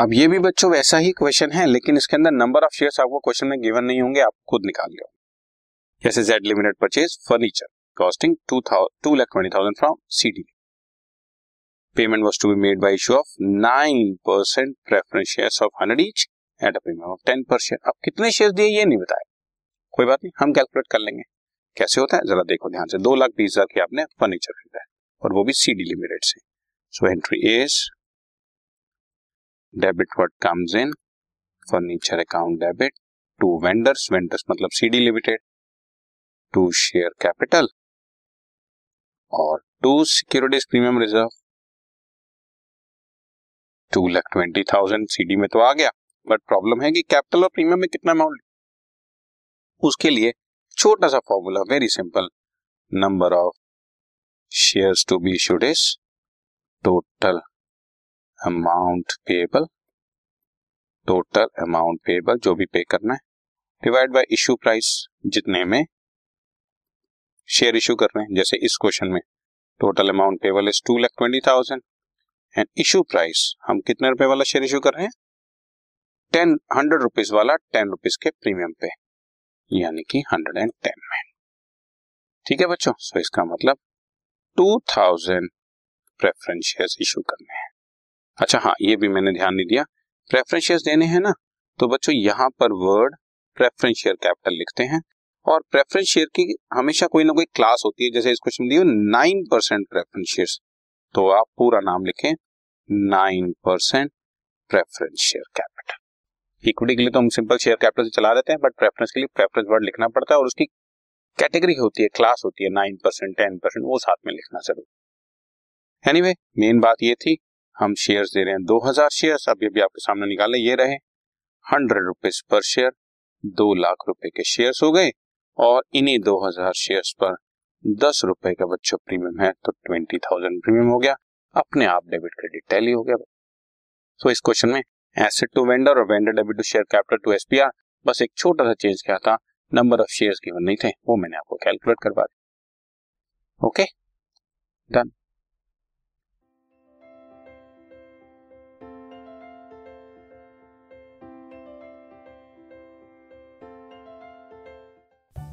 अब ये भी बच्चों वैसा ही क्वेश्चन है, लेकिन इसके अंदर नंबर ऑफ शेयर्स आपको क्वेश्चन में गिवन नहीं होंगे, आप खुद निकाल लो। जैसे Z limited purchase furniture costing 2,20,000 from CDB, payment was to be made by issue of 9% preference shares of 100 each at a premium of 10 per share. अब कितने शेयर्स दिए ये नहीं बताया, कोई बात नहीं, हम कैलकुलेट कर लेंगे कैसे होता है। जरा देखो ध्यान से, 2,20,000 की आपने फर्नीचर खरीदा है और वो भी CD लिमिटेड से। So entry is debit what comes in furniture account debit to vendors, vendors मतलब CD limited, to share capital और to securities premium reserve 2,20,000 CD में तो आ गया, बट प्रॉब्लम है कि कैपिटल और प्रीमियम में कितना अमाउंट। उसके लिए छोटा सा formula, very simple, number of shares to be issued is total amount payable, total amount payable जो भी पे करना है, डिवाइड बाय इशू प्राइस जितने में शेयर इशू कर रहे हैं। जैसे इस क्वेश्चन में total amount payable is 2,20,000 and issue price हम कितने रुपए वाला शेयर इशू कर रहे हैं, 100 रुपीज वाला, 10 रुपीज के प्रीमियम पे, यानी कि 110 में। ठीक है बच्चों, सो इसका मतलब 2,000 प्रेफरेंस शेयर्स इशू करने हैं। अच्छा हाँ, ये भी मैंने ध्यान नहीं दिया, प्रेफरेंस शेयर्स देने हैं ना, तो बच्चों यहाँ पर वर्ड प्रेफरेंस शेयर कैपिटल लिखते हैं, और प्रेफरेंस शेयर की हमेशा कोई ना कोई क्लास होती है। जैसे इस क्वेश्चन में दिया 9% प्रेफरेंस शेयर्स, तो आप पूरा नाम लिखें 9% प्रेफरेंस शेयर कैपिटल। इक्विटी के लिए तो हम सिंपल शेयर कैपिटल से चला देते हैं, बट प्रेफरेंस के लिए प्रेफरेंस वर्ड लिखना पड़ता है और उसकी कैटेगरी होती है, क्लास होती है, 9%, 10%, वो साथ में लिखना जरूर। एनीवे मेन बात ये थी, हम शेयर्स दे रहे हैं 2,000 शेयर्स, अभी अभी आपके सामने निकाले, ये रहे 100 रुपीज पर शेयर, 2,00,000 रुपए के शेयर्स हो गए, और इन्हीं 2,000 शेयर्स पर 10 रुपए का बच्चों प्रीमियम है, तो 20,000 प्रीमियम हो गया, अपने आप डेबिट क्रेडिट टैली हो गया। तो इस क्वेश्चन में एसेट टू वेंडर और vendor debit to share capital to SPR, बस एक छोटा सा चेंज क्या था, नंबर ऑफ शेयर्स गिवन नहीं थे, वो मैंने आपको कैलकुलेट करवा दिया। Okay done.